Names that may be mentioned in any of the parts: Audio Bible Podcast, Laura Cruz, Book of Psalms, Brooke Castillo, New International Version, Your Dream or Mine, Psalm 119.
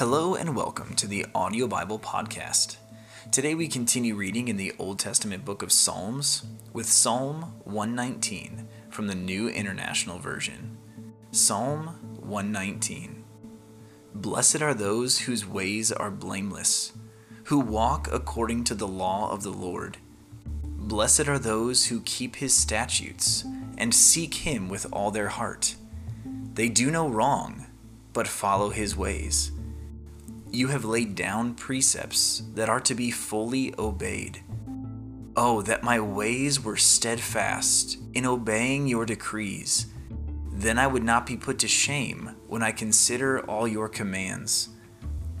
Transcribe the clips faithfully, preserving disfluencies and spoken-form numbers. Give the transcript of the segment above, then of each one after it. Hello and welcome to the Audio Bible Podcast. Today we continue reading in the Old Testament book of Psalms with Psalm one nineteen from the New International Version. Psalm one nineteen. Blessed are those whose ways are blameless, who walk according to the law of the Lord. Blessed are those who keep his statutes and seek him with all their heart. They do no wrong, but follow his ways. You have laid down precepts that are to be fully obeyed. Oh, that my ways were steadfast in obeying your decrees. Then I would not be put to shame when I consider all your commands.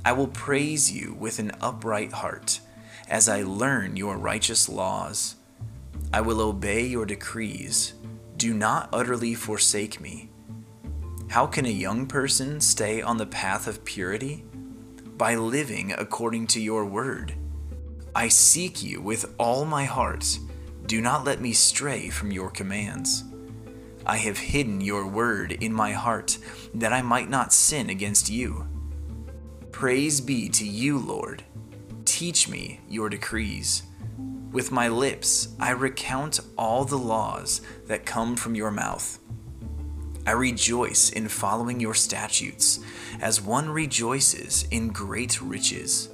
I will praise you with an upright heart as I learn your righteous laws. I will obey your decrees. Do not utterly forsake me. How can a young person stay on the path of purity? By living according to your word. I seek you with all my heart. Do not let me stray from your commands. I have hidden your word in my heart, that I might not sin against you. Praise be to you, Lord. Teach me your decrees. With my lips, I recount all the laws that come from your mouth. I rejoice in following your statutes, as one rejoices in great riches.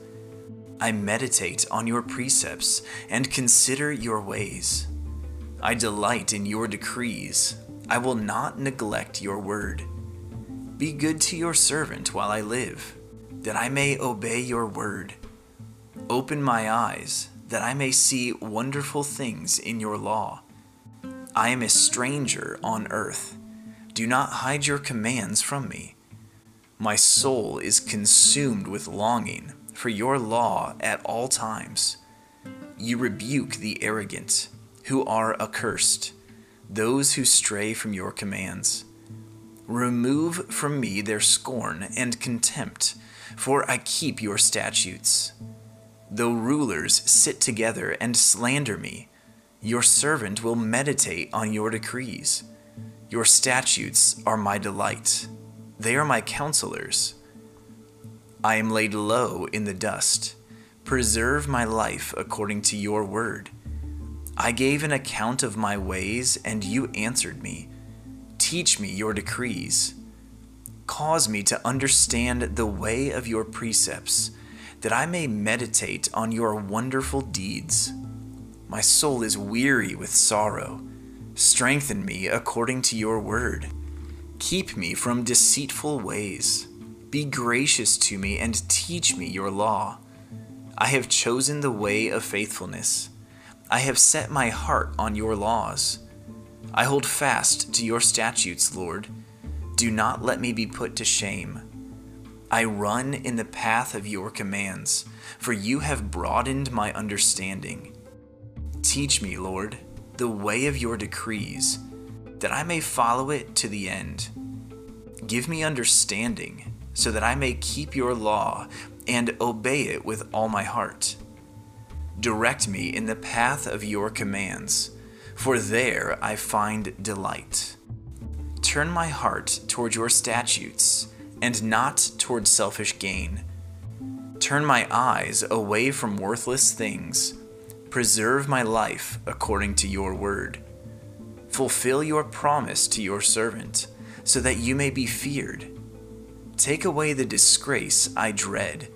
I meditate on your precepts and consider your ways. I delight in your decrees. I will not neglect your word. Be good to your servant while I live, that I may obey your word. Open my eyes, that I may see wonderful things in your law. I am a stranger on earth. Do not hide your commands from me. My soul is consumed with longing for your law at all times. You rebuke the arrogant, who are accursed, those who stray from your commands. Remove from me their scorn and contempt, for I keep your statutes. Though rulers sit together and slander me, your servant will meditate on your decrees. Your statutes are my delight. They are my counselors. I am laid low in the dust. Preserve my life according to your word. I gave an account of my ways, and you answered me. Teach me your decrees. Cause me to understand the way of your precepts, that I may meditate on your wonderful deeds. My soul is weary with sorrow. Strengthen me according to your word. Keep me from deceitful ways. Be gracious to me and teach me your law. I have chosen the way of faithfulness. I have set my heart on your laws. I hold fast to your statutes, Lord. Do not let me be put to shame. I run in the path of your commands, for you have broadened my understanding. Teach me, Lord, the way of your decrees, that I may follow it to the end. Give me understanding, so that I may keep your law and obey it with all my heart. Direct me in the path of your commands, for there I find delight. Turn my heart toward your statutes, and not toward selfish gain. Turn my eyes away from worthless things. Preserve my life according to your word. Fulfill your promise to your servant, so that you may be feared. Take away the disgrace I dread,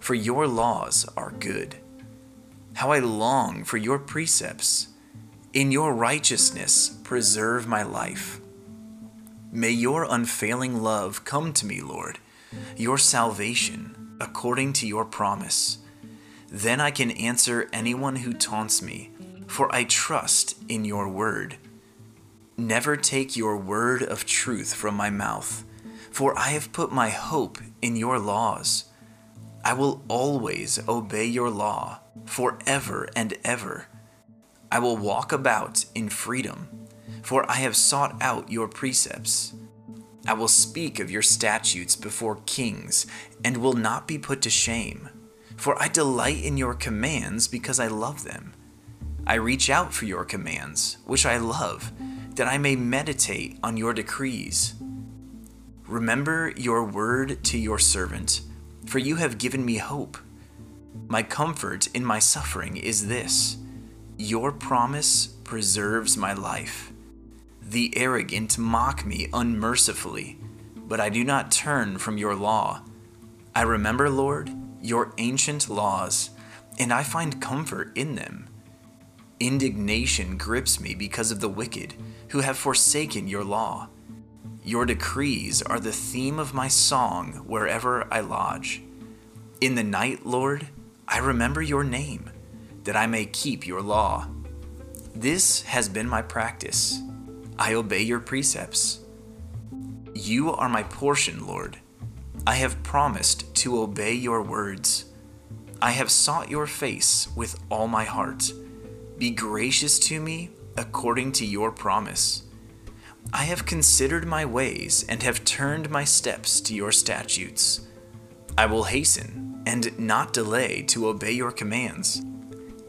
for your laws are good. How I long for your precepts. In your righteousness, preserve my life. May your unfailing love come to me, Lord, your salvation according to your promise. Then I can answer anyone who taunts me, for I trust in your word. Never take your word of truth from my mouth, for I have put my hope in your laws. I will always obey your law forever and ever. I will walk about in freedom, for I have sought out your precepts. I will speak of your statutes before kings and will not be put to shame. For I delight in your commands because I love them. I reach out for your commands, which I love, that I may meditate on your decrees. Remember your word to your servant, for you have given me hope. My comfort in my suffering is this: your promise preserves my life. The arrogant mock me unmercifully, but I do not turn from your law. I remember, Lord, your ancient laws, and I find comfort in them. Indignation grips me because of the wicked, who have forsaken your law. Your decrees are the theme of my song wherever I lodge. In the night, Lord, I remember your name, that I may keep your law. This has been my practice. I obey your precepts. You are my portion, Lord. I have promised to obey your words. I have sought your face with all my heart. Be gracious to me according to your promise. I have considered my ways and have turned my steps to your statutes. I will hasten and not delay to obey your commands.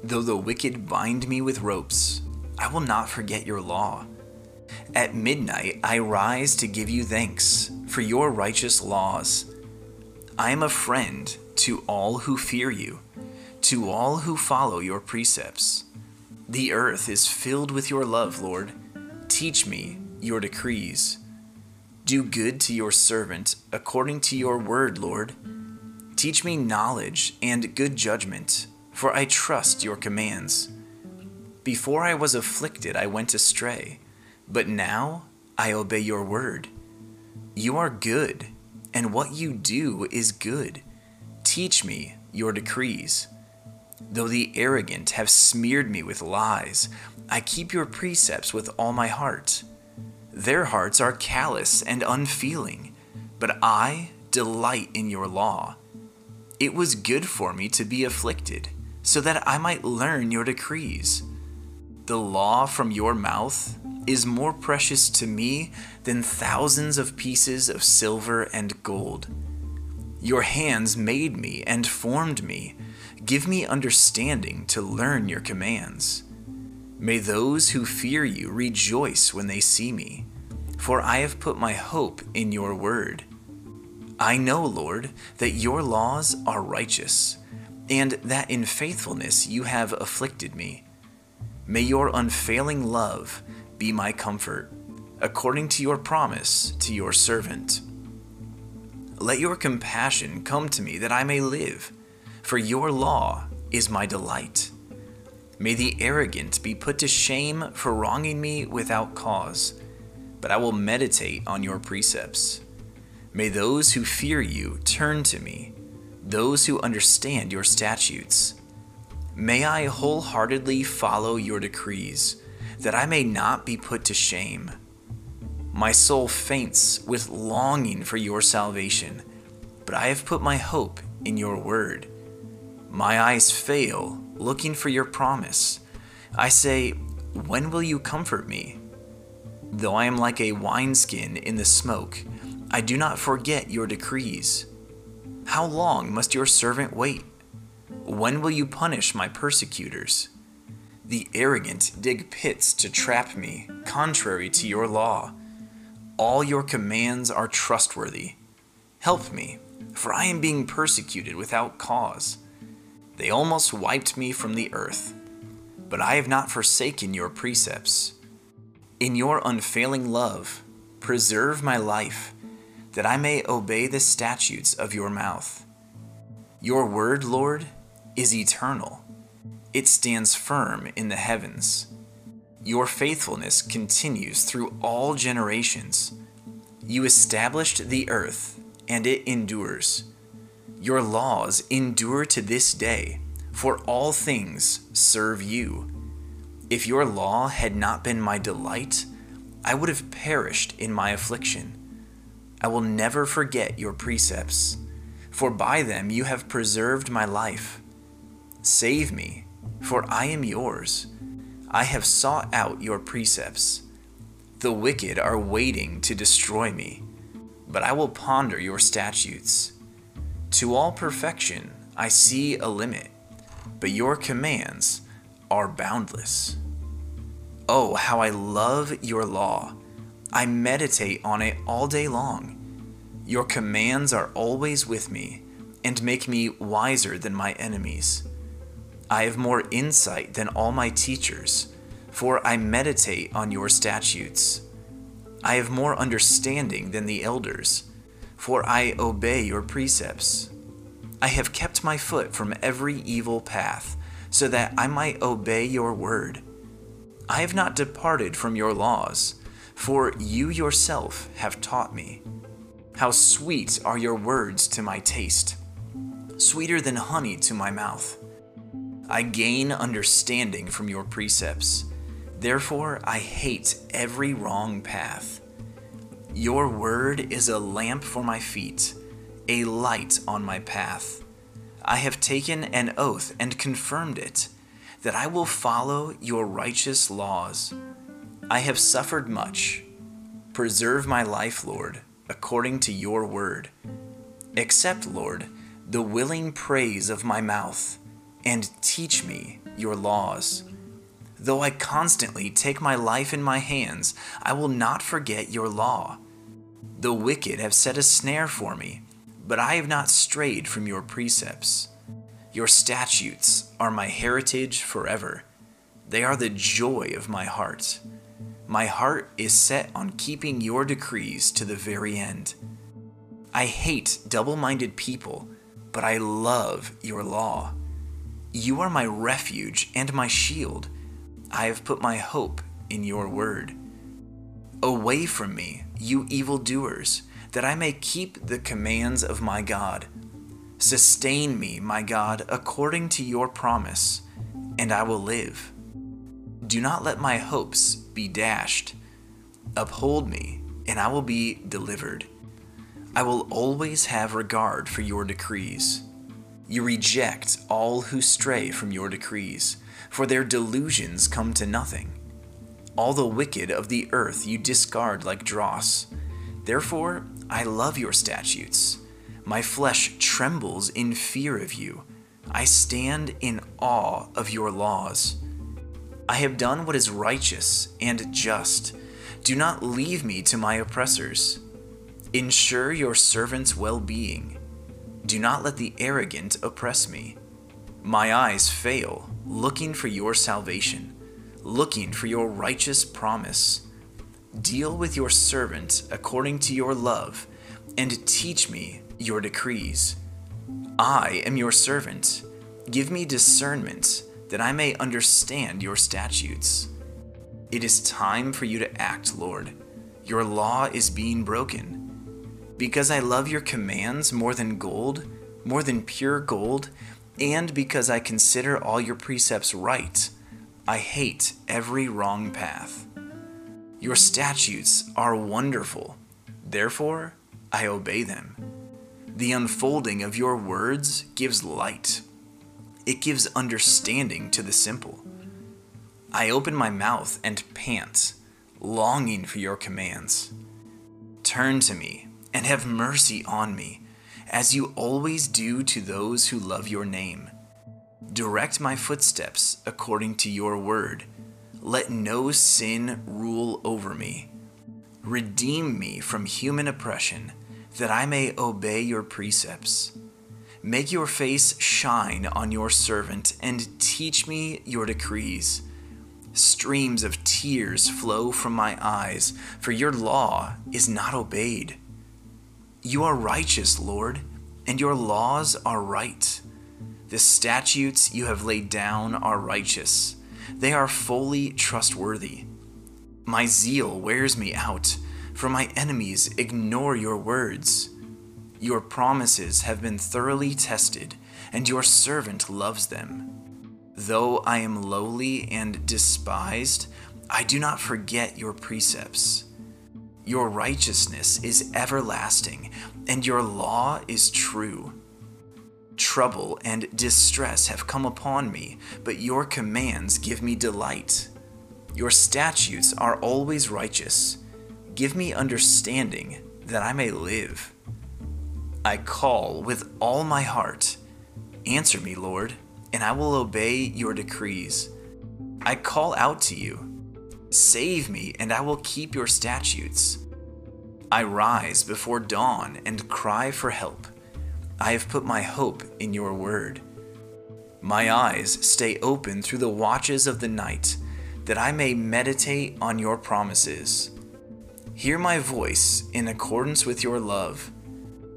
Though the wicked bind me with ropes, I will not forget your law. At midnight I rise to give you thanks for your righteous laws. I am a friend to all who fear you, to all who follow your precepts. The earth is filled with your love, Lord. Teach me your decrees. Do good to your servant according to your word, Lord. Teach me knowledge and good judgment, for I trust your commands. Before I was afflicted, I went astray, but now I obey your word. You are good, and what you do is good. Teach me your decrees. Though the arrogant have smeared me with lies, I keep your precepts with all my heart. Their hearts are callous and unfeeling, but I delight in your law. It was good for me to be afflicted, so that I might learn your decrees. The law from your mouth is more precious to me than thousands of pieces of silver and gold. Your hands made me and formed me. Give me understanding to learn your commands. May those who fear you rejoice when they see me, for I have put my hope in your word. I know, Lord, that your laws are righteous, and that in faithfulness you have afflicted me. May your unfailing love be my comfort, according to your promise to your servant. Let your compassion come to me that I may live, for your law is my delight. May the arrogant be put to shame for wronging me without cause, but I will meditate on your precepts. May those who fear you turn to me, those who understand your statutes. May I wholeheartedly follow your decrees, that I may not be put to shame. My soul faints with longing for your salvation, but I have put my hope in your word. My eyes fail, looking for your promise. I say, when will you comfort me? Though I am like a wineskin in the smoke, I do not forget your decrees. How long must your servant wait? When will you punish my persecutors? The arrogant dig pits to trap me, contrary to your law. All your commands are trustworthy. Help me, for I am being persecuted without cause. They almost wiped me from the earth, but I have not forsaken your precepts. In your unfailing love, preserve my life, that I may obey the statutes of your mouth. Your word, Lord, is eternal. It stands firm in the heavens. Your faithfulness continues through all generations. You established the earth, and it endures. Your laws endure to this day, for all things serve you. If your law had not been my delight, I would have perished in my affliction. I will never forget your precepts, for by them you have preserved my life. Save me, for I am yours. I have sought out your precepts. The wicked are waiting to destroy me, but I will ponder your statutes. To all perfection I see a limit, but your commands are boundless. Oh, how I love your law! I meditate on it all day long. Your commands are always with me, and make me wiser than my enemies. I have more insight than all my teachers, for I meditate on your statutes. I have more understanding than the elders, for I obey your precepts. I have kept my foot from every evil path, so that I might obey your word. I have not departed from your laws, for you yourself have taught me. How sweet are your words to my taste, sweeter than honey to my mouth. I gain understanding from your precepts. Therefore, I hate every wrong path. Your word is a lamp for my feet, a light on my path. I have taken an oath and confirmed it, that I will follow your righteous laws. I have suffered much. Preserve my life, Lord, according to your word. Accept, Lord, the willing praise of my mouth, and teach me your laws. Though I constantly take my life in my hands, I will not forget your law. The wicked have set a snare for me, but I have not strayed from your precepts. Your statutes are my heritage forever. They are the joy of my heart. My heart is set on keeping your decrees to the very end. I hate double-minded people, but I love your law. You are my refuge and my shield. I have put my hope in your word. Away from me, you evildoers, that I may keep the commands of my God. Sustain me, my God, according to your promise, and I will live. Do not let my hopes be dashed. Uphold me, and I will be delivered. I will always have regard for your decrees. You reject all who stray from your decrees, for their delusions come to nothing. All the wicked of the earth you discard like dross. Therefore, I love your statutes. My flesh trembles in fear of you. I stand in awe of your laws. I have done what is righteous and just. Do not leave me to my oppressors. Ensure your servant's well-being. Do not let the arrogant oppress me. My eyes fail, looking for your salvation, looking for your righteous promise. Deal with your servant according to your love, and teach me your decrees. I am your servant. Give me discernment, that I may understand your statutes. It is time for you to act, Lord. Your law is being broken. Because I love your commands more than gold, more than pure gold, and because I consider all your precepts right, I hate every wrong path. Your statutes are wonderful, therefore I obey them. The unfolding of your words gives light. It gives understanding to the simple. I open my mouth and pant, longing for your commands. Turn to me and have mercy on me, as you always do to those who love your name. Direct my footsteps according to your word. Let no sin rule over me. Redeem me from human oppression, that I may obey your precepts. Make your face shine on your servant, and teach me your decrees. Streams of tears flow from my eyes, for your law is not obeyed. You are righteous, Lord, and your laws are right. The statutes you have laid down are righteous. They are fully trustworthy. My zeal wears me out, for my enemies ignore your words. Your promises have been thoroughly tested, and your servant loves them. Though I am lowly and despised, I do not forget your precepts. Your righteousness is everlasting, and your law is true. Trouble and distress have come upon me, but your commands give me delight. Your statutes are always righteous. Give me understanding, that I may live. I call with all my heart. Answer me, Lord, and I will obey your decrees. I call out to you. Save me, and I will keep your statutes. I rise before dawn and cry for help. I have put my hope in your word. My eyes stay open through the watches of the night, that I may meditate on your promises. Hear my voice in accordance with your love.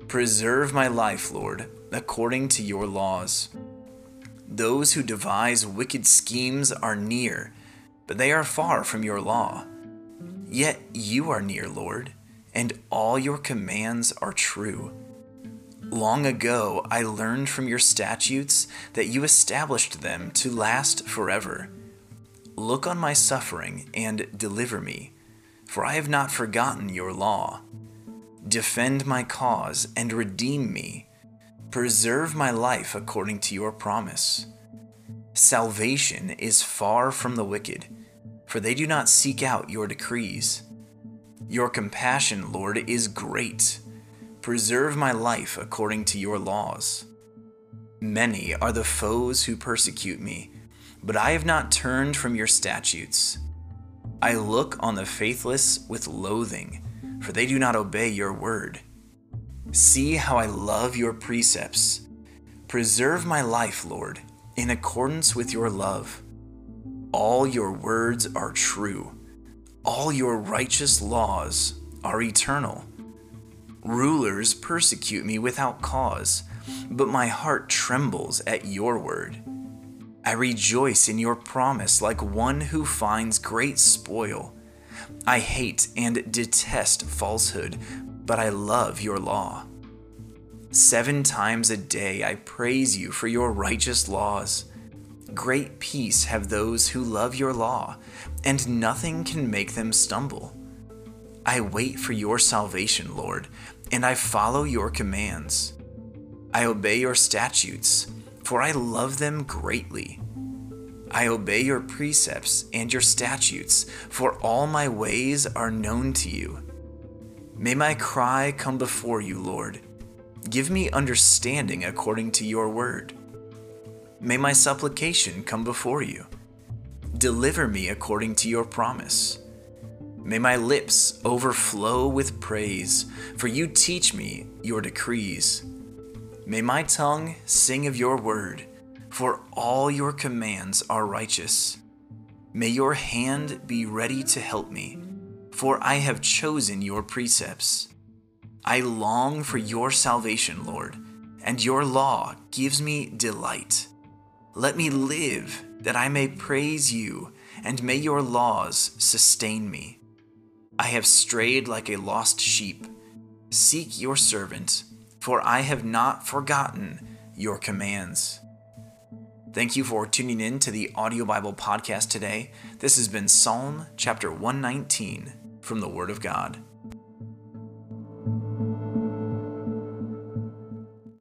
Preserve my life, Lord, according to your laws. Those who devise wicked schemes are near, but they are far from your law. Yet you are near, Lord, and all your commands are true. Long ago I learned from your statutes that you established them to last forever. Look on my suffering and deliver me, for I have not forgotten your law. Defend my cause and redeem me. Preserve my life according to your promise. Salvation is far from the wicked, for they do not seek out your decrees. Your compassion, Lord, is great. Preserve my life according to your laws. Many are the foes who persecute me, but I have not turned from your statutes. I look on the faithless with loathing, for they do not obey your word. See how I love your precepts. Preserve my life, Lord, in accordance with your love. All your words are true. All your righteous laws are eternal. Rulers persecute me without cause, but my heart trembles at your word. I rejoice in your promise like one who finds great spoil. I hate and detest falsehood, but I love your law. Seven times a day I praise you for your righteous laws. Great peace have those who love your law, and nothing can make them stumble. I wait for your salvation, Lord, and I follow your commands. I obey your statutes, for I love them greatly. I obey your precepts and your statutes, for all my ways are known to you. May my cry come before you, Lord. Give me understanding according to your word. May my supplication come before you. Deliver me according to your promise. May my lips overflow with praise, for you teach me your decrees. May my tongue sing of your word, for all your commands are righteous. May your hand be ready to help me, for I have chosen your precepts. I long for your salvation, Lord, and your law gives me delight. Let me live that I may praise you, and may your laws sustain me. I have strayed like a lost sheep. Seek your servant, for I have not forgotten your commands. Thank you for tuning in to the Audio Bible Podcast today. This has been Psalm chapter one nineteen from the Word of God.